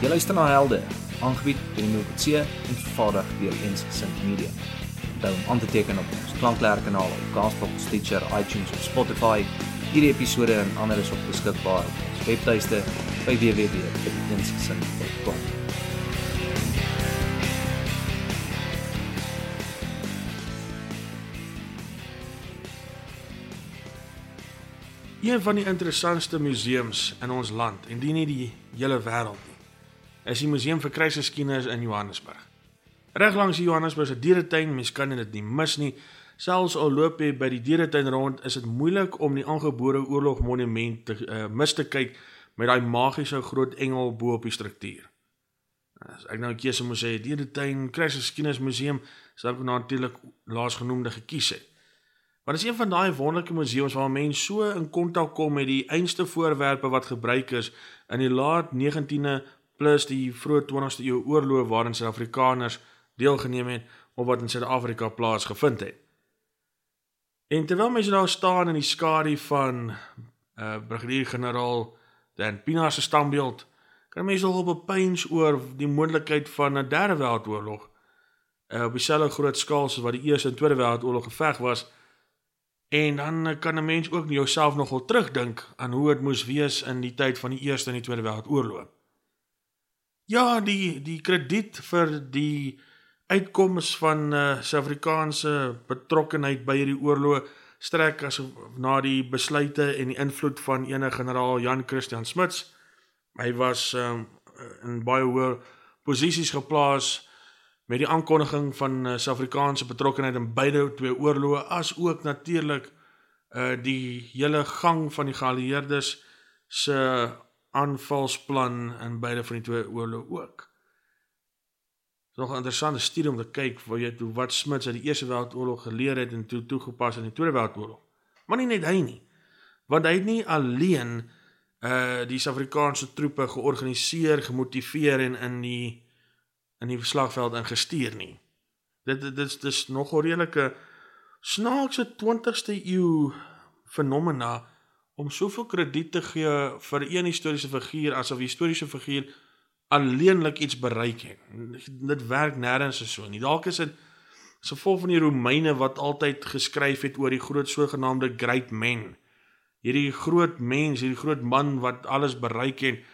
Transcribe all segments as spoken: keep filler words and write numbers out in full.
Jy luister na Helde, aangebied deur die Milkwoodse en vervaardig deur Eensgesind Media. Onthou om aan te teken op ons klankleerkanaal op Castbox, Stitcher, iTunes of Spotify. Hierdie episode en ander is ook beskikbaar op ons webtuiste by w w w dot eensgesind dot com. Een van die interessantste museums in ons land, en die nie die hele wêreld nie, is die Museum vir Kruisgeskiedenis in Johannesburg. Reg langs die Johannesburgse dieretuin, mens kan dit nie mis nie, selfs al loop jy by die dieretuin rond, is dit moeilik om die aangebore oorlogmonument te, uh, mis te kyk met die magiese groot engel bo op die struktuur. As ek nou kies om te sê, dieretuin, Kruisgeskiedenis museum, sal ek natuurlik laasgenoemde gekies het. Maar dit is een van die wonderlike museums waar mens so in kontak kom met die einste voorwerpe wat gebruik is in die laat negentiende plus die vroeg twintigste eeu oorlog waarin Suid-Afrikaners deelgeneem het of wat in Suid-Afrika plaasgevind het. En terwyl mense daar staan in die skadu van uh, brigadier-generaal Dan Pienaar se standbeeld, kan mense nog op bepeins oor die moontlikheid van 'n derde wêreldoorlog uh, op dieselfde groot skaal soos wat die Eerste en Tweede Wêreldoorlog geveg was. En dan kan 'n mens ook jouself nogal terugdink aan hoe dit moes wees in die tyd van die Eerste en die Tweede Wêreldoorlog. Ja, die, die krediet vir die uitkomste van uh, Suid-Afrikaanse betrokkenheid by hierdie oorlog strek as na die besluite en die invloed van ene generaal Jan Christian Smuts. Hy was um, in baie hoë posisies geplaas met die aankondiging van uh, Suid-Afrikaanse betrokkenheid in beide twee oorloë, as ook natuurlik uh, die hele gang van die geallieerdes se aanvalsplan in beide van die twee oorloë ook. Dit is nog 'n interessante studie om te kyk wat Smuts uit die Eerste Wêreldoorlog geleer het en toe toegepas in die Tweede Wêreldoorlog. Maar nie net hy nie, want hy het nie alleen uh, die Suid-Afrikaanse troepe georganiseer, gemotiveer en in die in die slagveld ingestuur nie. Dit, dit, dit is nogal redelike snaakse twintigste eeu fenomena om soveel krediet te gee vir een historiese figuur, asof die historiese figuur alleenlik iets bereik het. Dit werk nêrens so nie. Dalk is dit gevolg van die Romeine wat altyd geskryf het oor die groot sogenaamde great men. Hierdie groot mens, hierdie groot man wat alles bereik het,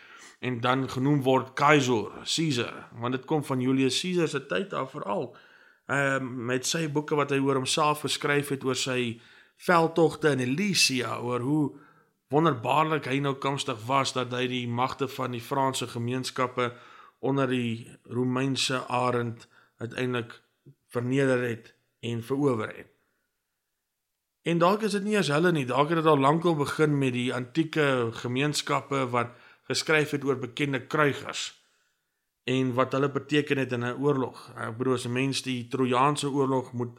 en dan genoem word Keizer, Caesar, want dit kom van Julius Caesar se tyd af veral, uh, met sy boeke wat hy oor homself geskryf het, oor sy veldtogte in Elysia, oor hoe wonderbaarlik hy nou komstig was, dat hy die magte van die Franse gemeenskappe onder die Romeinse arend uiteindelik verneder het en verower het. En dalk is dit nie as hulle nie, dalk het dit al lank al begin met die antieke gemeenskappe wat geskryf het oor bekende kruigers, en wat hulle beteken het in 'n oorlog. Ek bedoel, as 'n mens die Trojaanse oorlog moet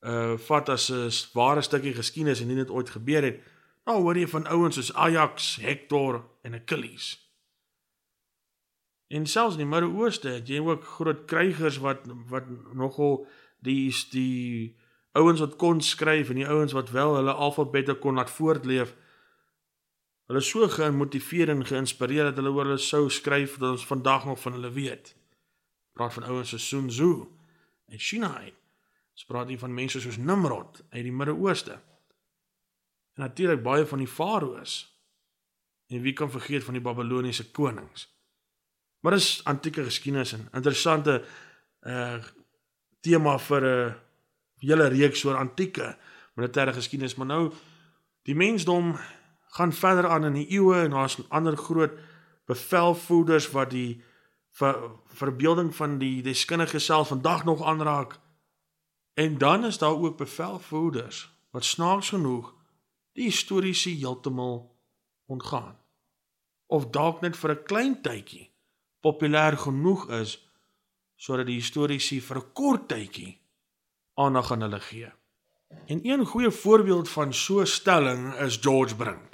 uh, vat as 'n ware stukkie geskiedenis en nie net ooit gebeur het, nou hoor jy van ouens soos Ajax, Hector en Achilles. En selfs in die Midde-Ooste het jy ook groot kruigers wat, wat nogal die, die ouens wat kon skryf en die ouens wat wel hulle alfabette kon laat voortleef, hulle is so gemotiveer en geïnspireer dat hulle oor hulle sou skryf dat ons vandag nog van hulle weet. Praat van ouens soos Sun Tzu uit China uit. Ons praat hier van mense soos Nimrod uit die Midde-Ooste. En natuurlik baie van die faroes. En wie kan vergeet van die Babiloniese konings. Maar dit is antieke geskiedenis en interessante uh, tema vir 'n uh, hele reeks oor antieke militêre geskiedenis. Maar nou, die mensdom gaan verder aan in die eeue, en daar is ander groot bevelvoerders wat die ver, verbeelding van die deskundige self vandag nog aanraak. En dan is daar ook bevelvoerders wat snaaks genoeg die historiese heeltemal ontgaan. Of dalk net vir 'n klein tydjie populêr genoeg is sodat die historiese vir 'n kort tydjie aandag aan hulle gee. En een goeie voorbeeld van so 'n stelling is George Brink.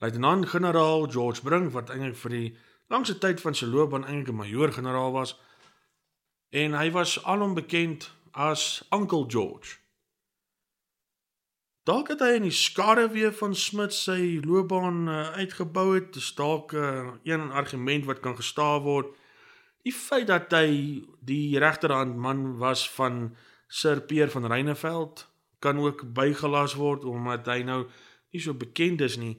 Luitenant-generaal George Brink, wat eintlik vir die langste tyd van sy loopbaan eintlik 'n majoor-generaal was, en hy was alom bekend as Uncle George. Dalk het hy in die skaduwee van Smuts sy loopbaan uh, uitgebou het, dis dalk uh, een argument wat kan gestaaf word. Die feit dat hy die regterhand man was van Sir Peer van Reineveld, kan ook bygelas word, omdat hy nou nie so bekend is nie.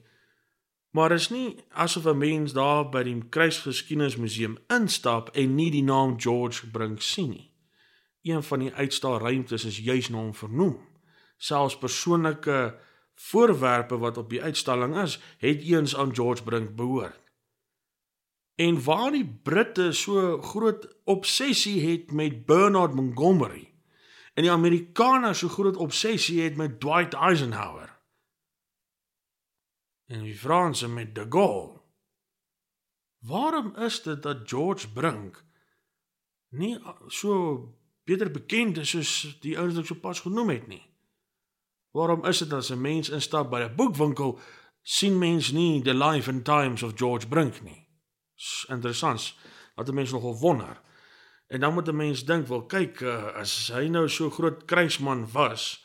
Maar is nie asof 'n mens daar by die Kruisgeskiedenismuseum instap en nie die naam George Brink sien nie. Een van die uitstalruimtes is juis na hom vernoem. Selfs persoonlike voorwerpe wat op die uitstalling is, het eens aan George Brink behoort. En waar die Britte so groot obsessie het met Bernard Montgomery, en die Amerikaners so groot obsessie het met Dwight Eisenhower, en die Franse met de Gaulle, waarom is dit dat George Brink nie so beter bekend is soos die ouens wat ek so pas genoem het nie? Waarom is dit as 'n mens instap by 'n boekwinkel, sien mens nie The Life and Times of George Brink nie? Dis interessant, wat 'n mens nogal wonder. En dan moet 'n mens dink, wel kyk, as hy nou so groot kruisman was,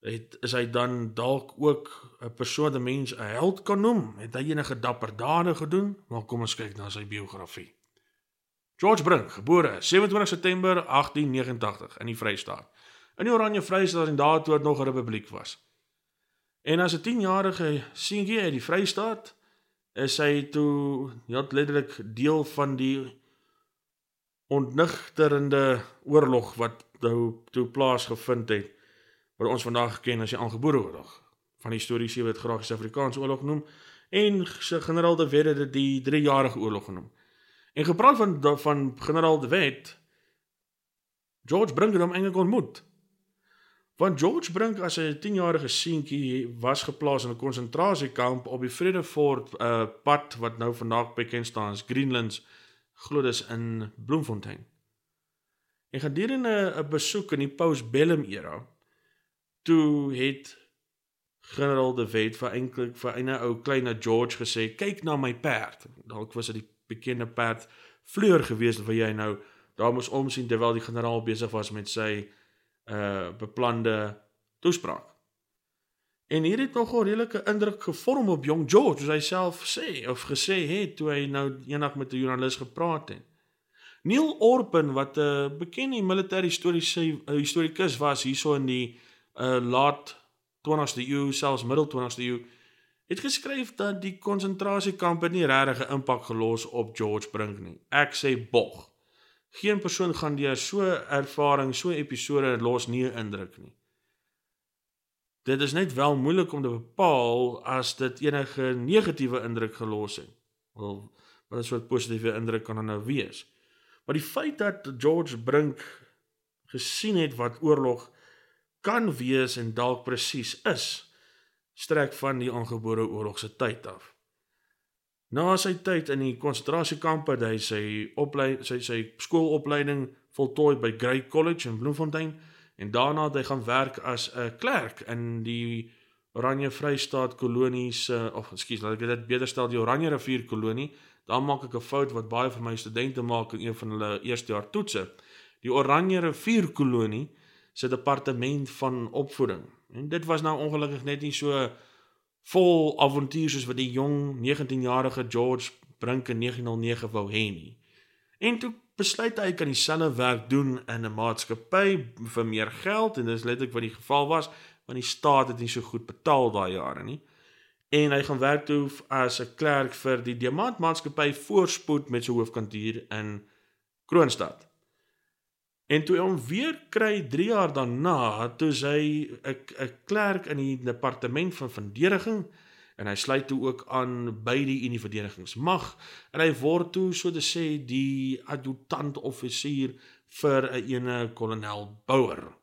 het, is hy dan dalk ook 'n persoon wat 'n mens 'n held kan noem? Het hy enige dapper dade gedoen? Maar kom ons kyk na sy biografie. George Brink, gebore sewe en twintig September agttien negenentagtig in die Vrystaat. In die Oranje Vrystaat en daar toe het nog 'n republiek was. En as 'n tienjarige seentjie uit die Vrystaat, is hy toe ja, letterlik deel van die ontnigterende oorlog wat toe, toe plaasgevind het, wat ons vandag ken as die Anglo-Boereoorlog. Van historiese wat graag die Suid-Afrikaanse oorlog noem, en sy generaal De Wet het die driejarige oorlog genoem. En gepraat van, van generaal De Wet, George Brink het hom eintlik ontmoet. Want George Brink as 'n tienjarige seentjie was geplaas in 'n konsentrasiekamp op die Vredefort uh, pad wat nou vandag bekend staan as Greenlands, glo dis in Bloemfontein. En gedurende 'n besoek in die post-bellum era, toe het generaal De Wet vir eintlik vir 'n ou kleine George gesê, kyk na my perd. Dalk was dit die bekende perd Fleur gewees wat jy nou daar moes omsien terwyl die generaal besig was met sy Uh, beplande toespraak. En hier het nogal redelike indruk gevorm op jong George, soos hy self sê, of gesê het, toe hy nou eendag met 'n joernalis gepraat het. Neil Orpen, wat 'n uh, bekende militêre historikus was, hierso in die uh, laat twintigste eeu, selfs middel twintigste eeu, het geskryf dat die konsentrasiekampe nie regtig 'n impak gelos op George Brink nie. Ek sê bog. Geen persoon gaan deur so ervaring, so episode los nie indruk nie. Dit is net wel moeilik om te bepaal as dit enige negatiewe indruk gelos het. Wel, wat 'n soort positiewe indruk kan dan nou wees. Maar die feit dat George Brink gesien het wat oorlog kan wees en dalk presies is, strek van die aangebore oorlog se tyd af. Na sy tyd in die konsentrasiekamp het hy sy, opleid, sy, sy skoolopleiding voltooi by Grey College in Bloemfontein en daarna het hy gaan werk as 'n klerk in die Oranje Vrystaat kolonie se, of ekskuus, laat ek dit beter stel, die Oranje Rivier kolonie. Dan maak ek 'n fout wat baie van my studente maak in een van hulle eerstejaar toetse. Die Oranje Rivier kolonie se departement van opvoeding. En dit was nou ongelukkig net nie so vol avontuur soos wat die jong negentienjarige George Brink in negentien nul nege wou hê nie. En toe besluit hy kan dieselfde werk doen in 'n maatskappy vir meer geld, en dis letterlik wat die geval was, want die staat het nie so goed betaal daai jare nie. En hy gaan werk toe as 'n klerk vir die diamantmaatskappy Voorspoed met sy hoofkantoor in Kroonstad. En toe hy hom weer kry drie jaar daarna, toe is hy 'n klerk in die departement van verdediging, en hy sluit toe ook aan by die Unie Verdedigingsmag, en hy word toe, so te sê, die adjutant-offisier vir 'n ene kolonel Bouwer.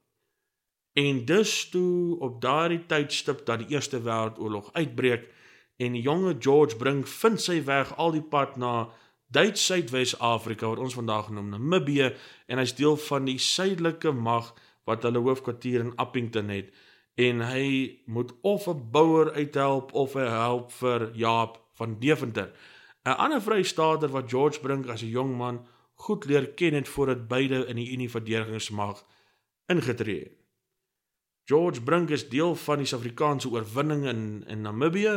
En dus toe op daardie tydstip dat die Eerste Wêreldoorlog uitbreek, en die jonge George Brink vind sy weg al die pad na Duits Suidwes-Afrika, wat ons vandag noem Namibië, en hy is deel van die suidelike mag wat hulle hoofkwartier in Upington het, en hy moet of 'n bouer uithelp of hy help vir Jaap van Deventer. 'n Ander Vrystaater wat George Brink as 'n jong man goed leer ken het voordat beide in die Unie Verdedigingsmag ingetree het. George Brink is deel van die Suid-Afrikaanse oorwinning in, in Namibië.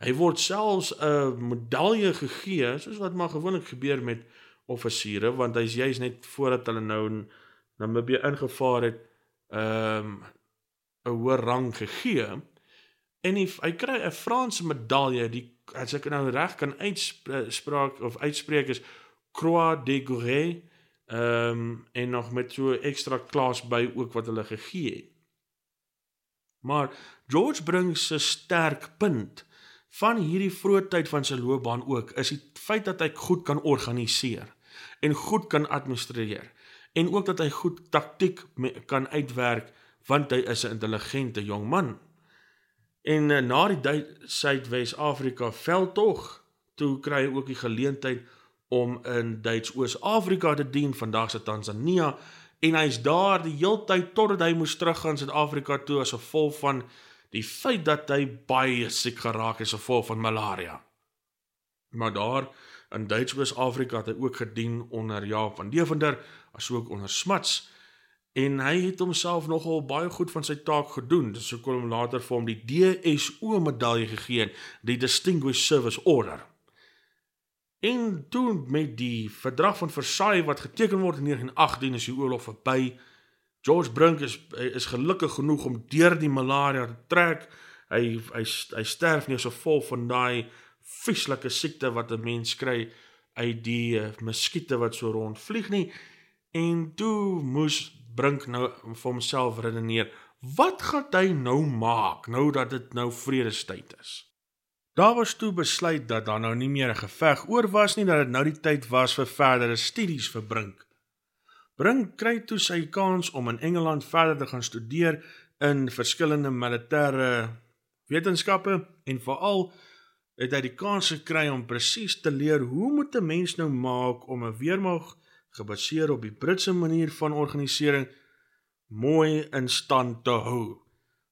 Hy word selfs 'n medalje gegee, soos wat maar gewoonlik gebeur met offisiere, want hy's juist net voordat hulle nou in Namibië ingevaar het, 'n um, hoër rang gegee. En hy, hy kry 'n Franse medalje, die, as ek nou reg kan uitspraak of uitspreek is Croix de Guerre, um, en nog met so ekstra klas by ook wat hulle gegee het. Maar George Brink se sterk punt van hierdie vroeë tyd van sy loopbaan ook, is die feit dat hy goed kan organiseer, en goed kan administreer, en ook dat hy goed taktiek kan uitwerk, want hy is 'n intelligente jong man. En na die Suidwes-Afrika veldtog, toe kry hy ook die geleentheid om in Duits-Oos-Afrika te dien, vandag se Tanzania, en hy is daar die hele tyd, totdat hy moes teruggaan Suid-Afrika toe, as gevolg van die feit dat hy baie siek geraak is gevolg van malaria. Maar daar in Duits-Oos-Afrika het hy ook gedien onder Jaap van Deventer, asook onder Smuts, en hy het homself nogal baie goed van sy taak gedoen, dus ek kon hom later vir hom die D S O-medalje gegee, die Distinguished Service Order. En toen met die verdrag van Versailles wat geteken word in negentien agttien is die oorlog verby. George Brink is, is gelukkig genoeg om deur die malaria te trek, hy, hy, hy sterf nie so vol van die vieslike siekte wat die mens kry uit die muskiete wat so rondvlieg nie, en toe moes Brink nou vir homself redeneer, wat gaat hy nou maak, nou dat dit nou vredestyd is? Daar was toe besluit dat daar nou nie meer 'n geveg oor was nie, dat dit nou die tyd was vir verdere studies vir Brink. Brink kry toe sy kans om in Engeland verder te gaan studeer in verskillende militêre wetenskappe, en vooral het hy die kans gekry om presies te leer hoe moet 'n mens nou maak om 'n weermag gebaseer op die Britse manier van organisering mooi in stand te hou.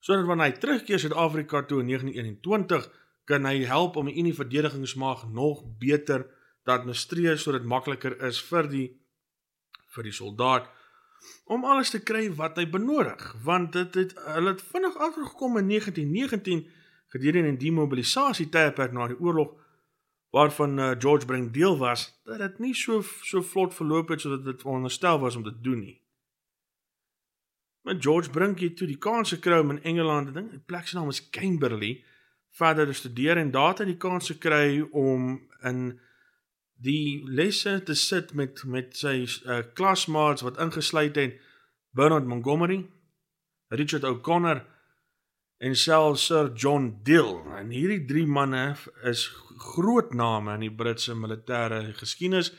Sodat wanneer hy terugkeer Suid-Afrika toe in negentien eenentwintig, kan hy help om die Unie verdedigingsmag nog beter te administreer sodat dit makliker is vir die vir die soldaat, om alles te kry wat hy benodig, want dit het, hulle het vinnig afgekom in negentien negentien, gedurende die mobilisasie tydperk na die oorlog, waarvan uh, George Brink deel was, dat het nie so, so vlot verloop het, so dat het veronderstel was om te doen nie. Maar George Brink het toe die kans gekry om in Engeland, die, die plek se naam is Cambridge, verder te studeer, en daar het hy die kans gekry om in die lesse te sit met, met sy uh, klasmaats wat ingesluit het, Bernard Montgomery, Richard O'Connor, en selfs Sir John Dill. En hierdie drie manne is groot name in die Britse militêre geskiedenis,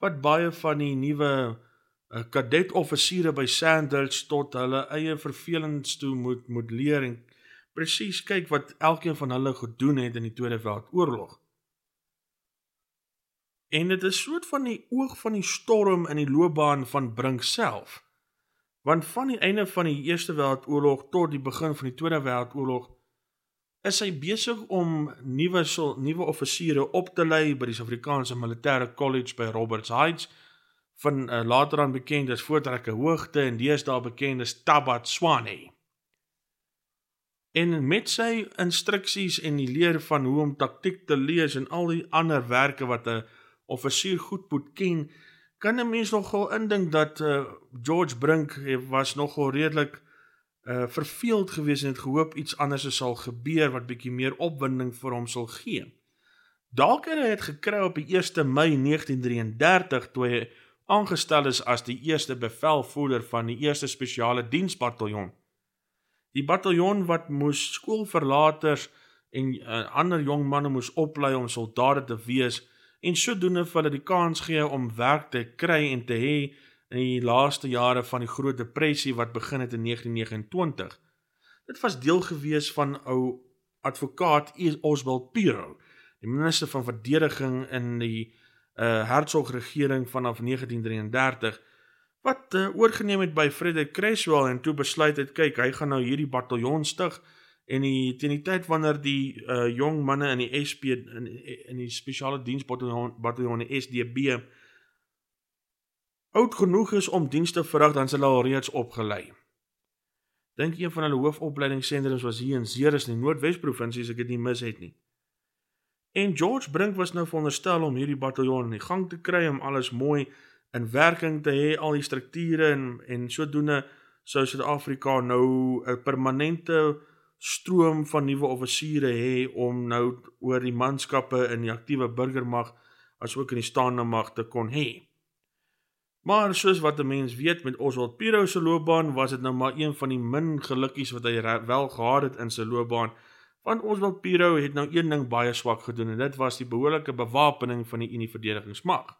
wat baie van die nuwe uh, kadetoffisiere by Sandhurst tot hulle eie vervelends toe moet, moet leer, en presies kyk wat elkeen van hulle gedoen het in die Tweede Wêreldoorlog. En dit is soort van die oog van die storm in die loopbaan van Brink self. Want van die einde van die Eerste Wêreldoorlog tot die begin van die Tweede Wêreldoorlog is hy besig om nuwe nuwe offisiere op te lei by die Suid-Afrikaanse Militêre College by Roberts Heights, van uh, later aan bekend as Voortrekkerhoogte en deesdae bekend as Tabatswane. En met sy instruksies en die leer van hoe om taktiek te lees en al die ander werke wat 'n offisier goed moet ken, kan 'n mens nogal indink dat uh, George Brink was nogal redelik uh, verveeld gewees en het gehoop iets anders sal gebeur wat bietjie meer opwinding vir hom sal gee. Dalk het hy het gekry op die eerste Mei negentien drieëndertig, toe hy aangestel is as die eerste bevelvoerder van die eerste spesiale diensbataljon. Die bataljon wat moes skoolverlaters en uh, ander jong manne moes oplei om soldate te wees, en sodoende vir hulle die kans gee om werk te kry en te hê in die laaste jare van die Groot Depressie wat begin het in negentien negenentwintig. Dit was deel gewees van ou advokaat Oswald Pirow, die minister van verdediging in die uh, Hertzog-regering vanaf negentien drieëndertig, wat uh, oorgeneem het by Frederic Cresswell, en toe besluit het, kyk, hy gaan nou hierdie bataljon stig, en die, ten die tyd wanneer die uh, jong manne in die S P, in, in die speciale dienstbataljon S D B, oud genoeg is om dienst te verrig, dan is hulle al reeds opgelei. Dink een van hulle hoofopleidingssentrums was hier in Ceres in die Noordwes-provinsie, as ek dit nie mis het nie. En George Brink was nou veronderstel om hierdie bataljon in die gang te kry, om alles mooi in werking te hê, al die strukture en, en sodoende sou Suid-Afrika nou 'n permanente stroom van nuwe offisiere hê om nou oor die manskappe in die aktiewe burgermag as ook in die staande mag te kon hê. Maar soos wat 'n mens weet met Oswald Pirow se loopbaan, was dit nou maar een van die min gelukkies wat hy wel gehad het in sy loopbaan, want Oswald Pirow het nou een ding baie swak gedoen en dit was die behoorlike bewapening van die Unie verdedigingsmag.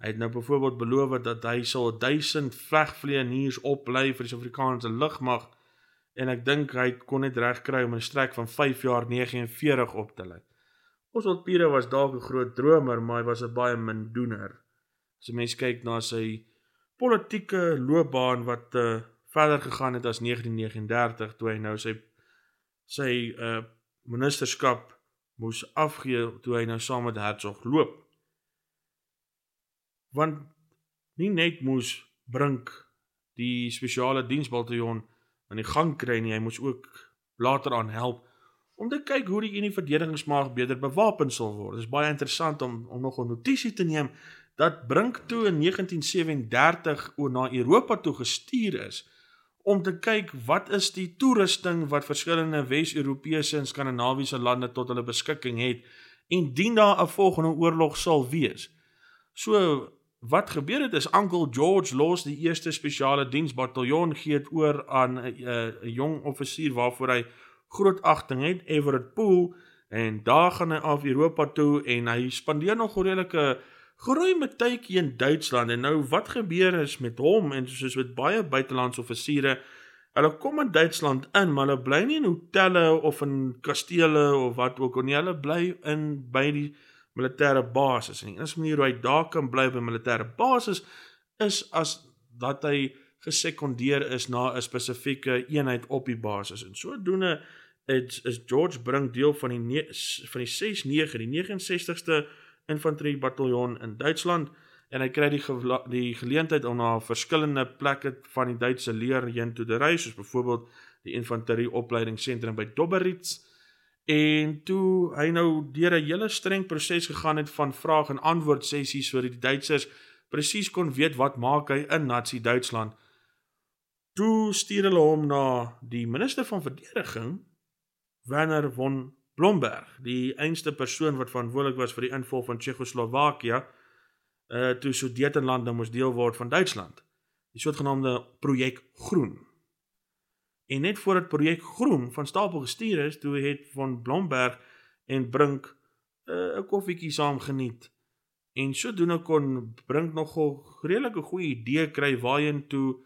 Hy het nou byvoorbeeld beloof dat hy sal duisend vlegvlieëniers oplei vir die Suid-Afrikaanse lugmag en ek dink hy kon net reg kry om 'n strek van vyf jaar negenenveertig op te lei. Oswald Pirow was dalk 'n groot dromer, maar hy was 'n baie min doener. As so, mens kyk na sy politieke loopbaan wat uh, verder gegaan het as negentien negenendertig, toe hy nou sy, sy uh, ministerskap moes afgee, toe hy nou saam met Herzog loop. Want nie net moes Brink die spesiale diensbataljon aan die gang kry nie, hy moes ook later aan help om te kyk hoe die Unie verdedigingsmag beter bewapen sal word. Dit is baie interessant om, om nog 'n notisie te neem, dat Brink toe in negentien sewenendertig oor na Europa toe gestuur is, om te kyk wat is die toerusting wat verskillende Wes-Europese en Skandinawiese lande tot hulle beskikking het, en dien daar 'n volgende oorlog sal wees. So, wat gebeur het is, Uncle George los die eerste spesiale diensbataljon gee dit oor aan 'n jong offisier waarvoor hy groot agting het, Everett Poole, en daar gaan hy af Europa toe, en hy spandeer nog redelike geruime tydjie in Duitsland, en nou wat gebeur is met hom, en soos met baie buitelandse offisiere, hulle kom in Duitsland in, maar hulle bly nie in hotelle of in kastele of wat ook, nie, hulle bly in by die militaire basis, en die enigste manier hoe hy daar kan bly by militaire basis, is as dat hy gesekondeer is na 'n spesifieke eenheid op die basis, en sodoende is, is George Brink deel van die, ne- van die ses nege, die negenenzestigste infanterie bataljon in Duitsland, en hy kry die, gevla- die geleentheid om na verskillende plekke van die Duitse leer heen toe te reis, soos byvoorbeeld die infanterie opleidingsentrum by Döberitz, en toe hy nou deur 'n hele streng proses gegaan het van vraag en antwoord sessies vir die Duitsers, presies kon weet wat maak hy in Nazi-Duitsland. Toe stuur hulle hom na die minister van verdediging, Werner von Blomberg, die einste persoon wat verantwoordelik was vir die inval van Tsjegoslowakia, uh, toe Sudetenlande moes deel word van Duitsland. Die soortgenaamde projek Groen. En net voor het projek Groen van stapel gestuur is, toe het van Blomberg en Brink 'n uh, koffiekie saam geniet. En sodoende kon Brink nogal redelike goeie idee kry waarheen toe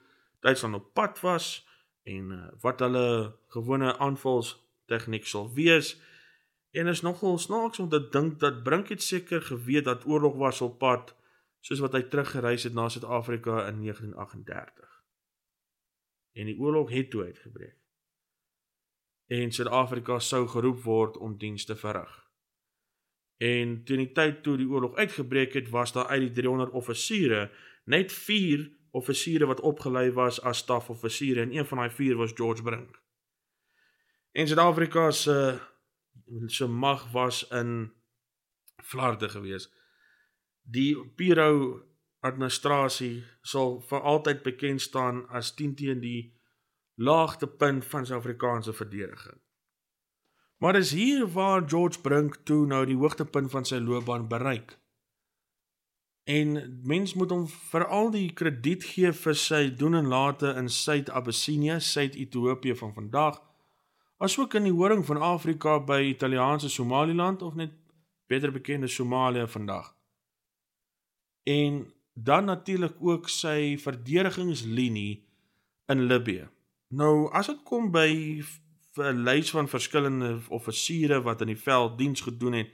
Duitsland op pad was, en uh, wat hulle gewone aanvalstechniek sal wees, en is nogal snaaks om te dink dat Brink het seker geweet dat oorlog was op pad, soos wat hy teruggereis het na Suid-Afrika in negentien agtendertig. En die oorlog het toe uitgebreek. En Suid-Afrika sou geroep word om diens te verrig. En toe die tyd toe die oorlog uitgebreek het, was daar uit die driehonderd offisiere, net vier offisiere wat opgelei was as stafoffisiere, en een van die vier was George Brink. En Suid-Afrika se uh, sy mag was in Vlaarde gewees. Die Pirow administrasie sal vir altyd bekend staan as tien teen die laagste punt van sy Afrikaanse verdediging. Maar dis hier waar George Brink toe nou die hoogtepunt van sy loopbaan bereik. En mens moet hom veral die krediet gee vir sy doen en late in Suid-Abyssinia, Suid-Ethiopië van vandag, as ook in die horing van Afrika by Italiaanse Somaliland, of net beter bekende Somalië vandag. En dan natuurlik ook sy verdedigingslinie in Libië. Nou, as het kom by 'n lys van verskillende offisiere wat in die veld diens gedoen het,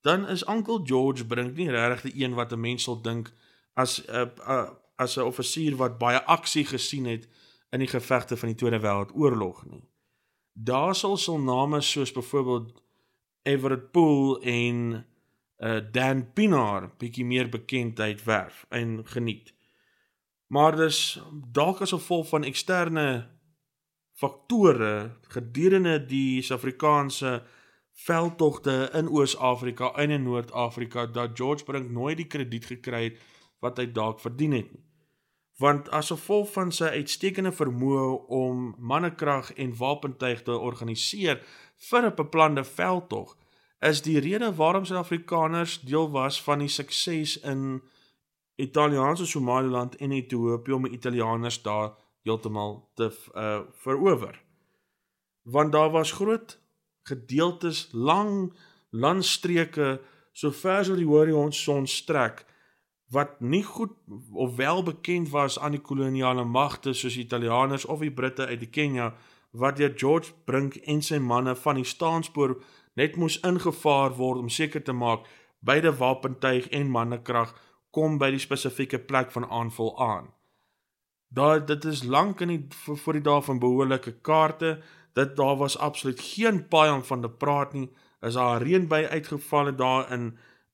dan is Uncle George Brink nie regtig die een wat 'n mens sal dink as 'n uh, uh, offisier wat baie aksie gesien het in die gevegte van die Tweede Wêreldoorlog nie. Daar sal sal name soos byvoorbeeld Everett Poole en uh, Dan Pienaar bietjie meer bekendheid werf en geniet. Maar dis dalk as gevolg van eksterne faktore gedurende die Suid-Afrikaanse veldtogte in Oos-Afrika en in Noord-Afrika dat George Brink nooit die krediet gekry het wat hy dalk verdien het nie. Want as gevolg van sy uitstekende vermoë om mannekrag en wapentuig te organiseer vir 'n beplande veldtog, is die rede waarom Suid-Afrikaners deel was van die sukses in Italiaanse Somaliland en Ethiopië om die Italianers daar heeltemal te uh, verower. Want daar was groot gedeeltes, lang landstreke, so ver so die horizon strek, wat nie goed of wel bekend was aan die koloniale magte soos Italianers of die Britte uit die Kenia, wat deur George Brink en sy manne van die staanspoor net moes ingevaar word om seker te maak, beide wapentuig en mannekrag kom by die spesifieke plek van aanval aan. Daar, dit is lank in die, voor die dag van behoorlike kaarte, dit daar was absoluut geen paai om van te praat nie, as daar reën by uitgevalle daar in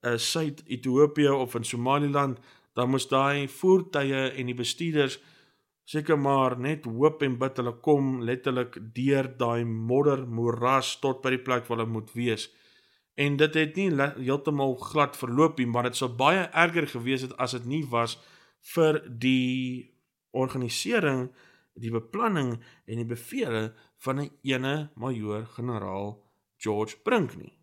uh, Suid-Ethiopië of in Somaliland, dan moes daai voertuie en die bestuurders seker maar net hoop en bid hulle kom letterlik deur daai modder moeras tot by die plek waar hulle moet wees. En dit het nie heeltemal glad verloop nie, maar dit sou baie erger gewees het as dit nie was vir die organisering, die beplanning en die bevele van die ene majoor-generaal George Brink nie.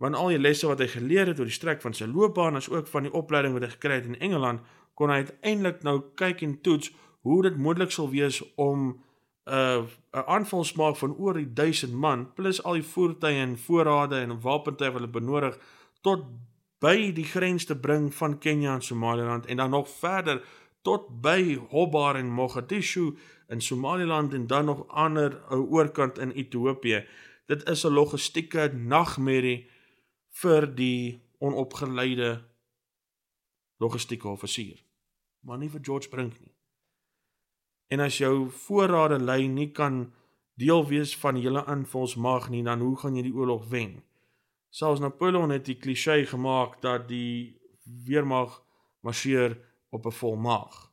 Want al die lesse wat hy geleer het oor die strek van sy loopbaan, as ook van die opleiding wat hy gekry het in Engeland, kon hy uiteindelik nou kyk en toets hoe dit moontlik sal wees om 'n uh, aanvalsmaak van oor die duisend man, plus al die voertuie en voorrade en wapentuie wat hulle benodig, tot by die grens te bring van Kenia en Somaliland, en dan nog verder tot by Hobbar en Mogadishu in Somaliland en dan nog ander oorkant in Ethiopië. Dit is 'n logistieke nagmerrie vir die onopgeleide logistieke offisier, maar nie vir George Brink nie. En as jou voorrade lei nie kan deel wees van die hele aanvalsmag nie, dan hoe gaan jy die oorlog wen? Selfs Napoleon het die klisjé gemaak dat die weermag marcheer op 'n volmaag.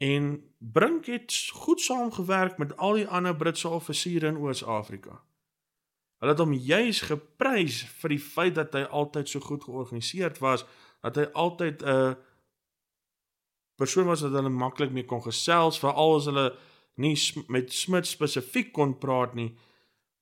En Brink het goed saamgewerk met al die ander Britse offisiere in Oos-Afrika. Hulle het hom juis geprys vir die feit dat hy altyd so goed georganiseerd was, dat hy altyd 'n persoon was wat hulle maklik mee kon gesels, veral as hulle nie met Smuts spesifiek kon praat nie.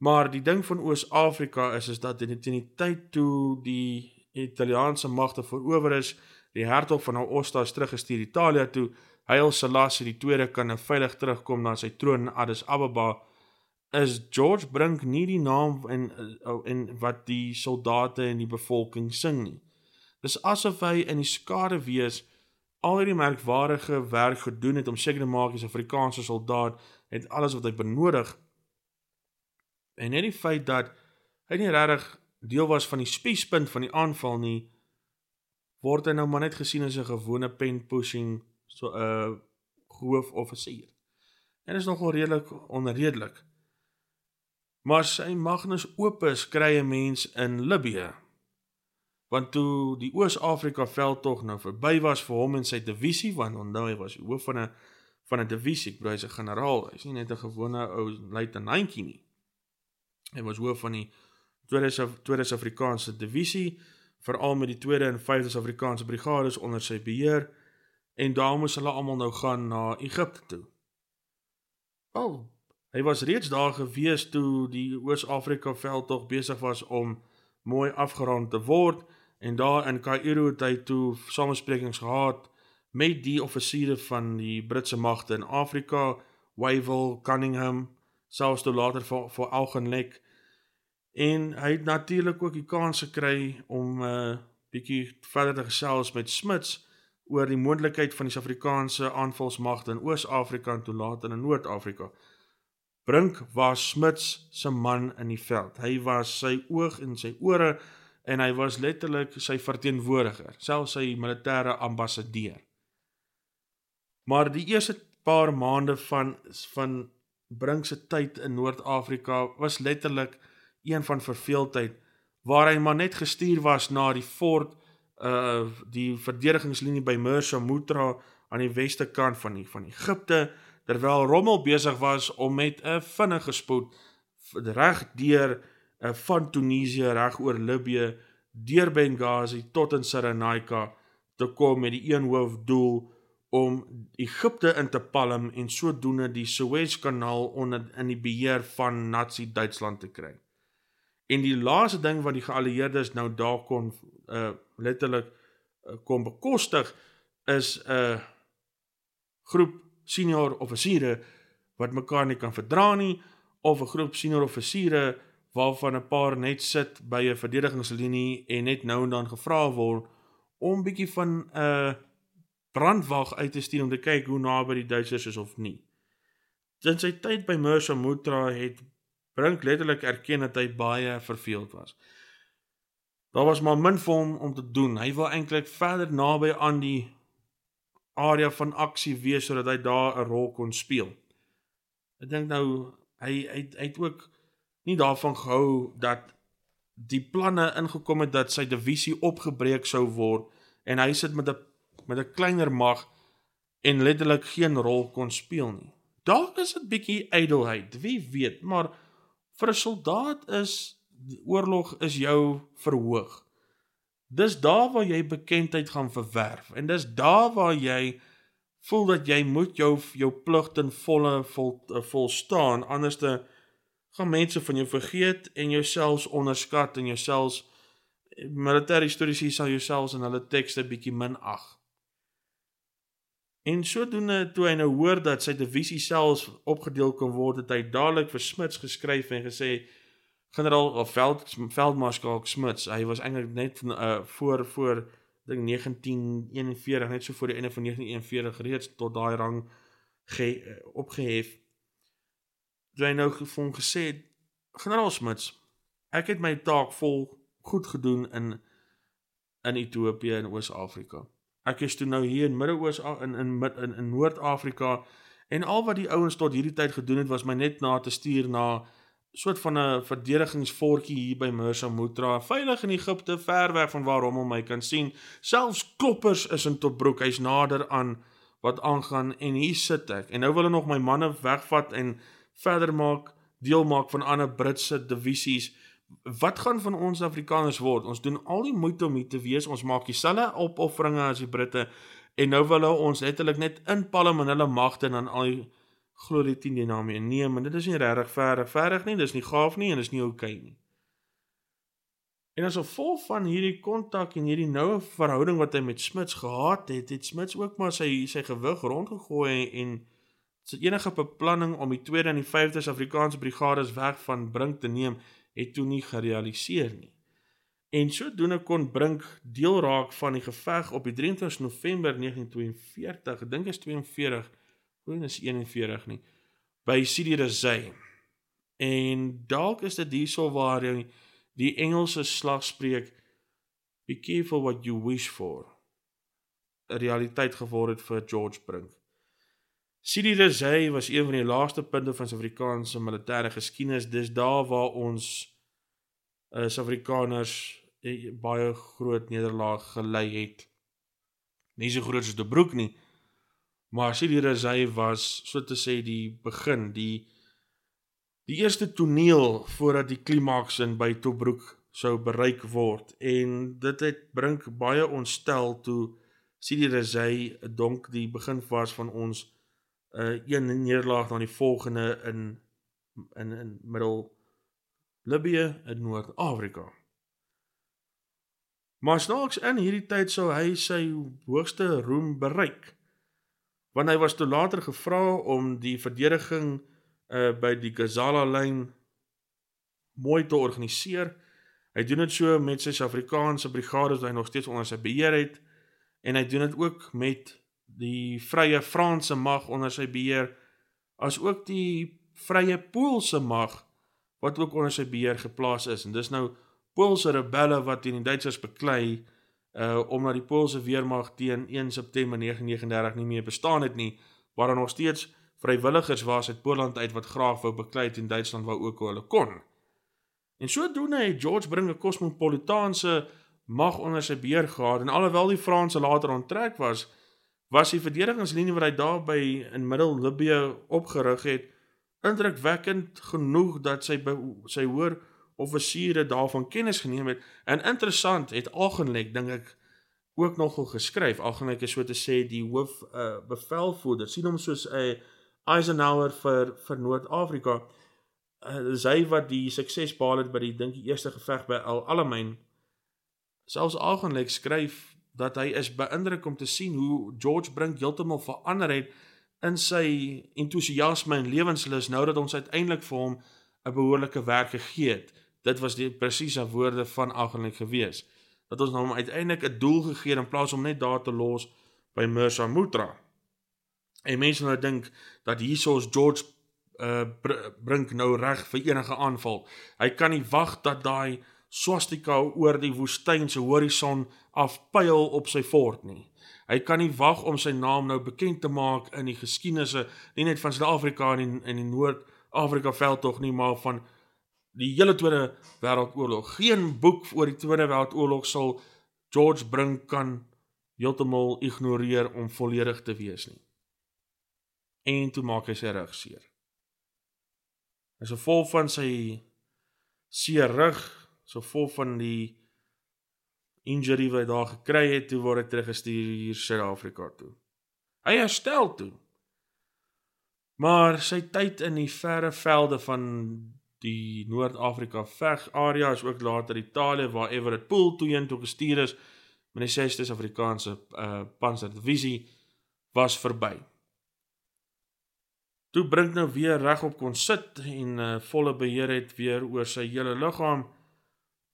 Maar die ding van Oos-Afrika is, is dat in die tyd toe die Italiaanse magte verower is, die hertog van Aosta is teruggestuur Italië toe, Haile Selassie die Tweede kan veilig terugkom na sy troon in Addis Ababa, is George Brink nie die naam en, en wat die soldate en die bevolking sing nie. Dis asof hy in die skade wees al die merkwaardige werk gedoen het om seker te maak die Afrikaanse soldaat het alles wat hy benodig. En net die feit dat hy nie regtig deel was van die spiespunt van die aanval nie, word hy nou maar net gesien as 'n gewone pen-pushing so, uh, hoofofficier. En is nogal redelik onredelik. Maar sy magnus opus kry 'n mens in Libië. Want toe die Oos-Afrika veldtog nou verby was vir hom en sy divisie, want onthou hy was die hoof van 'n van 'n divisie, ek bedoel hy's 'n generaal, hy's nie net 'n gewone ou luitenantjie nie. Hy was hoof van die Tweede Suid-Afrikaanse divisie, veral met die Tweede en Vyfde Suid-Afrikaanse brigades onder sy beheer, en daar moes hulle almal nou gaan na Egipte toe. Wel, oh, hy was reeds daar gewees toe die Oos-Afrika veldtog besig was om mooi afgerond te word, en daar in Kaïro het hy toe samesprekings gehad met die offisiere van die Britse magte in Afrika, Wyville, Cunningham, selfs toe later vir, vir Auchinleck, en hy het natuurlik ook die kans gekry om 'n uh, bietjie verder te gesels met Smuts oor die moontlikheid van die Suid-Afrikaanse aanvalsmagte in Oos-Afrika en toe later in Noord-Afrika. Brink was Smuts se man in die veld. Hy was sy oog en sy ore en hy was letterlik sy verteenwoordiger, selfs sy militêre ambassadeur. Maar die eerste paar maande van, van Brink se tyd in Noord-Afrika was letterlik een van verveeldheid, waar hy maar net gestuur was na die fort, uh, die verdedigingslinie by Mersa Matruh aan die weste kant van, die, van Egipte, terwyl Rommel besig was om met 'n vinnige spoed reg deur van Tunesië reg oor Libië deur Benghazi tot in Cyrenaica te kom met die een hoofdoel om Egipte in te palm en sodoende die Suezkanaal onder in die beheer van Nazi-Duitsland te kry. En die laaste ding wat die geallieerdes nou daar kon uh, letterlik uh, kon bekostig is 'n uh, groep senior offisiere wat mekaar nie kan verdra nie, of 'n groep senior offisiere waarvan 'n paar net sit by 'n verdedigingslinie en net nou en dan gevra word om 'n bietjie van 'n uh, brandwag uit te stuur om te kyk hoe naby die Duitsers is of nie. Sinds sy tyd by Mersa Matruh het Brink letterlik erken dat hy baie verveeld was. Daar was maar min vir hom om te doen. Hy wil eintlik verder naby aan die area van aksie wees sodat hy daar 'n rol kon speel. Ek dink nou hy hy hy het ook nie daarvan gehou dat die planne ingekom het dat sy divisie opgebreek sou word en hy sit met 'n met 'n kleiner mag en letterlik geen rol kon speel nie. Dalk is dit bietjie ydelheid, wie weet, maar vir 'n soldaat is oorlog is jou verhoog. Dis daar waar jy bekendheid gaan verwerf en dis daar waar jy voel dat jy moet jou jou plig ten volle vol, volstaan, anders te gaan mense van jou vergeet en jouself onderskat en jouself militêre historiese sal jouself in hulle tekste bietjie minag. En sodoende toe hy nou hoor dat sy divisie selfs opgedeel kon word, het hy dadelik vir Smuts geskryf en gesê, generaal of veld, veldmaarskaal Smuts, hy was eintlik net uh, voor, voor denk, negentien eenenveertig, net so voor die einde van negentien eenenveertig reeds tot daai rang ge, uh, opgehef. Toe hy nou vir hom gesê, generaal Smuts, ek het my taak vol goed gedoen in, in Ethiopië en Oos-Afrika. Ek is toe nou hier in Midde-Oos in, in, in, in Noord-Afrika en al wat die ouens tot hierdie tyd gedoen het was my net na te stuur na soort van 'n verdedigingsvorkie hier by Mersa Matruh, veilig in Egipte, ver weg van waar Rommel my kan sien. Selfs Kloppers is in Tobruk, hy's nader aan wat aangaan en hier sit ek. En nou wil hy nog my manne wegvat en verder maak, deel maak van ander Britse divisies. Wat gaan van ons Afrikaners word? Ons doen al die moeite om hier te wees, ons maak dieselfde opofferinge as die Britte, en nou wil hulle ons letterlik net inpalm in hulle magte en aan al die glorie tien dinamie neem, en dit is nie regtig verregverdig nie, dit is nie gaaf nie, en dit is nie oukei nie. En as gevolg van hierdie kontak en hierdie noue verhouding wat hy met Smuts gehad het, het Smuts ook maar sy, sy gewig rondgegooi en sy enige beplanning om die tweede en die vyfde Afrikaanse brigades weg van Brink te neem, het toe nie gerealiseer nie. En sodoende kon Brink deel raak van die geveg op die drieëntwintigste November negentien tweeënveertig, ek dink is tweeënveertig, hoe is eenenveertig nie, by Sidi Rezegh. En dalk is dit hierso waar die Engelse slag spreek, be careful what you wish for, 'n realiteit geword het vir George Brink. Sidi Rezegh was een van die laagste punte van Suid-Afrikaanse militêre geskiedenis, dis daar waar ons uh, Suid-Afrikaners uh, baie groot nederlaag gelei het. Nie so groot soos Döberitz nie, maar Sidi Rezegh was, so te sê, die begin, die, die eerste toneel voordat die klimaks in by Döberitz sou bereik word, en dit het Brink baie ontstel toe Sidi Rezegh donk die begin was van ons Uh, een nederlaag na die volgende in, in, in middel Libië in Noord-Afrika. Maar snaaks in hierdie tyd sou hy sy hoogste roem bereik, want hy was toe later gevra om die verdediging uh, by die Gazala-lyn mooi te organiseer. Hy doen dit so met sy Afrikaanse brigades wat hy nog steeds onder sy beheer het, en hy doen dit ook met die vrye Franse mag onder sy beheer, as ook die vrye Poolse mag, wat ook onder sy beheer geplaas is. En dis nou Poolse rebelle wat teen die Duitsers beklei, uh, omdat die Poolse weermag teen eerste September negentien negenendertig nie meer bestaan het nie, waar daar nog steeds vrywilligers was uit Poland uit wat graag wou beklei teen Duitsland waar ook hulle kon. En sodoende het George Brink 'n kosmopolitaanse mag onder sy beheer gehad, en alhoewel die Franse later onttrek was, was die verdedigingslinie wat hy daar by in Middel-Libië opgerig het, indrukwekkend genoeg dat sy, sy hoor offisiere daarvan kennis geneem het, en interessant het Auchinleck, dink ek, ook nogal geskryf. Auchinleck is so te sê die hoof uh, bevelvoerder, sien hom soos uh, Eisenhower vir, vir Noord-Afrika, uh, sy wat die sukses behaal het by die, dink die eerste geveg by Al Alamein. Selfs Auchinleck skryf dat hy is beïndruk om te sien hoe George Brink heeltemal verander het in sy enthousiasme en lewenslus, nou dat ons uiteindelik vir hom 'n behoorlike werk gegee het. Dit was die presiese woorde van Auchinleck gewees. Dat ons nou hom uiteindelik 'n doel gegee in plaas om net daar te los by Mersa Matruh. En mense nou dink dat hierso is George uh, Brink nou reg vir enige aanval. Hy kan nie wag dat daai swastika oor die woestynse horison afpyl op sy fort nie. Hy kan nie wag om sy naam nou bekend te maak in die geschiednisse, nie net van Suid-Afrika en in die Noord-Afrika veldtog nie, maar van die hele Tweede Wêreldoorlog. Geen boek oor die Tweede Wêreldoorlog sal George Brink kan heeltemal ignoreer om volledig te wees nie. En toe maak hy sy rug seer. As gevolg van sy seer rug, so vol van die injury wat hy daar gekry het, toe word hy teruggestuur hier Suid-Afrika toe. Hy herstel toe. Maar sy tyd in die verre velde van die Noord-Afrika veg area is ook later Italië, waar Everett Poole toeheen toe gestuur is, met die sesde Afrikaanse uh, panserdivisie was verby. Toe Brink nou weer regop kon sit en uh, volle beheer het weer oor sy hele liggaam.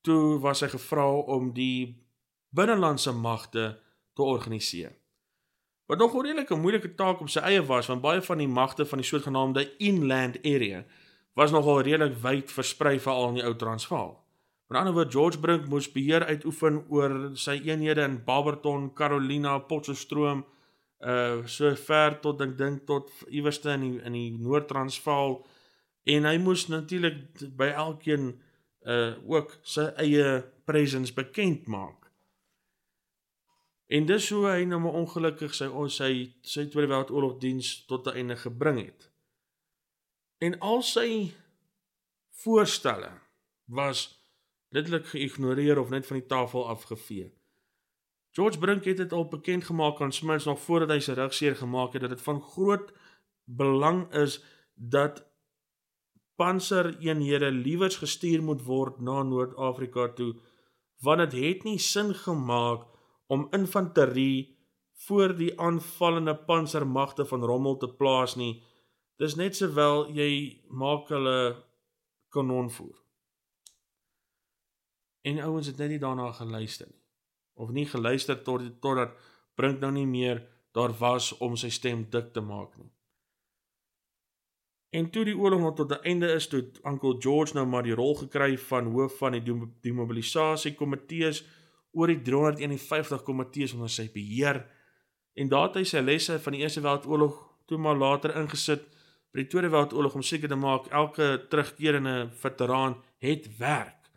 Toe was hy gevra om die binnelandse magte te organiseer. Wat nog redelik 'n moeilike taak op sy eie was, want baie van die magte van die soortgenaamde inland area was nogal redelik wyd versprei, veral in die ou Transvaal. Met ander woord, George Brink moes beheer uitoefen oor sy eenhede in Barberton, Carolina, Potchefstroom, uh, so ver tot, ek dink, tot iewerste in die, in die Noord-Transvaal, en hy moes natuurlik by elkeen Uh, ook sy eie presence bekend maak. En dis hoe hy nou maar ongelukkig sy, sy, sy Tweede Wêreldoorlog dienst tot 'n einde gebring het. En al sy voorstelle was letterlik geïgnoreer of net van die tafel afgevee. George Brink het dit al bekend gemaak aan Smuts nog voordat hy sy rugseer gemaak het, dat dit van groot belang is dat pansereenhede liewers gestuur moet word na Noord-Afrika toe, want het het nie sin gemaak om infanterie voor die aanvallende pansermagte van Rommel te plaas nie. Dis net sowel jy maak hulle kanonvoer. En ouens het net nie daarna geluister nie, of nie geluister tot totdat Brink nou nie meer daar was om sy stem dik te maak nie. En toe die oorlog nog tot die einde is, toe Uncle George nou maar die rol gekry van hoof van die demobilisasiekomitees, oor die driehonderdeenenvyftig komitees onder sy beheer, en daar het hy sy lesse van die Eerste Wêreldoorlog toe maar later ingesit by die Tweede Wêreldoorlog, om seker te maak elke terugkerende veteraan het werk.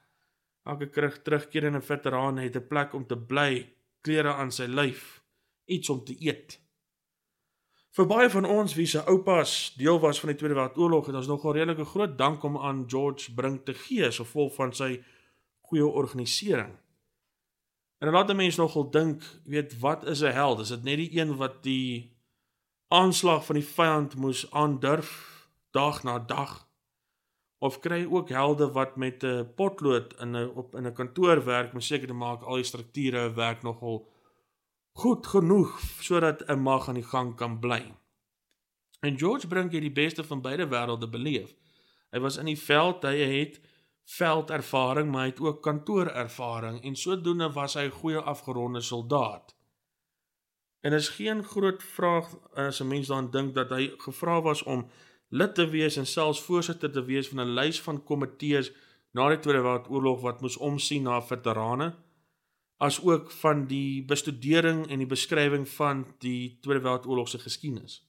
Elke terugkerende veteraan het 'n plek om te bly, klere aan sy lyf, iets om te eet. Vir baie van ons, wie sy oupas deel was van die Tweede Wêreldoorlog, het ons nogal redelik 'n groot dank om aan George Brink te gee, so vol van sy goeie organisering. En laat die mens nogal dink, weet, wat is 'n held? Is dit net die een wat die aanslag van die vyand moes aandurf, dag na dag? Of kry ook helde wat met 'n potlood in 'n op in 'n kantoor werk, om seker te maak al die strukture werk nogal goed genoeg, sodat 'n mag aan die gang kan bly. En George Brink het die beste van beide wêrelde beleef. Hy was in die veld, hy het veldervaring, maar hy het ook kantoorervaring, en sodoende was hy 'n goeie afgeronde soldaat. En is geen groot vraag as 'n mens dan dink dat hy gevra was om lid te wees en selfs voorsitter te wees van 'n lys van komitees na die Tweede Wêreldoorlog wat moes omsien na veterane, as ook van die bestudering en die beskrywing van die Tweede Wêreldoorlogse geskiedenis,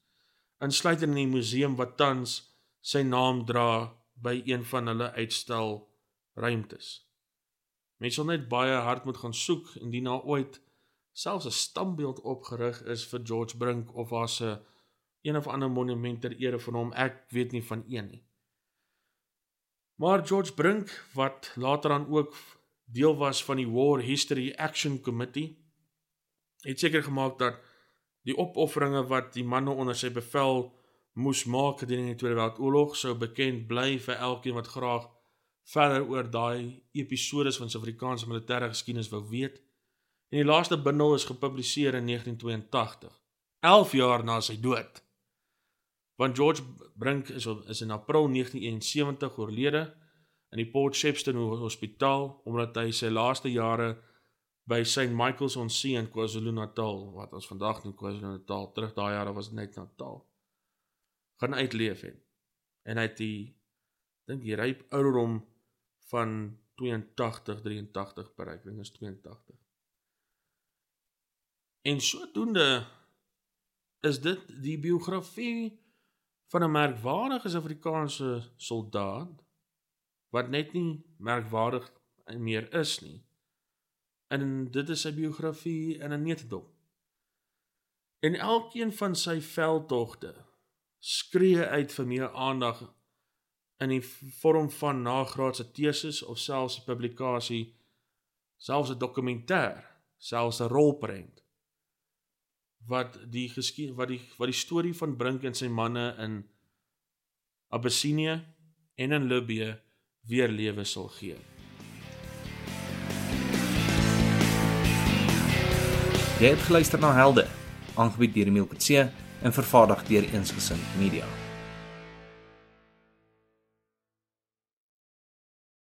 insluitend in die museum wat tans sy naam dra by een van hulle uitstel ruimtes. Mens sal net baie hard moet gaan soek indien nou ooit zelfs een standbeeld opgerig is vir George Brink, of was een, een of ander monument ter ere van hom, ek weet nie van een nie. Maar George Brink, wat later aan ook deel was van die War History Action Committee, het seker gemaakt dat die opofferinge wat die manne onder sy bevel moes maak gedurende die Tweede Wêreldoorlog sou bekend bly vir elkeen wat graag verder oor daai episodes van Suid-Afrikaanse militêre geskiedenis wou weet, en die laaste bundel is gepubliseer in negentien tweeëntagtig, elf jaar na sy dood. Want George Brink is, is in april negentien eenenseventig oorlede in die Port Shepstone Hospitaal, omdat hy sy laaste jare by Saint Michael's on Sea in KwaZulu-Natal, wat ons vandag in KwaZulu-Natal, terug daai jare was net Natal, gaan uitleef het. En hy het die, dink die ryp ouderdom van tweeëntagtig, drieëntagtig bereik, dit is tweeëntagtig. En sodoende is dit die biografie van een merkwaardige Suid-Afrikaanse soldaat, wat net nie merkwaardig meer is nie. En dit is sy biografie in een netedop. En elkeen van sy veldtogte skree uit vir meer aandag in die vorm van nagraadse thesis, of selfs 'n publikasie, selfs 'n dokumentêr, selfs 'n rolprent, wat die, geskie, wat die, wat die storie van Brink en sy manne in Abyssinie en in Libië weer lewe sal gee. Jy het geluister na Helde, aangebied deur Emil Kutse en vervaardig deur Eensgesind Media.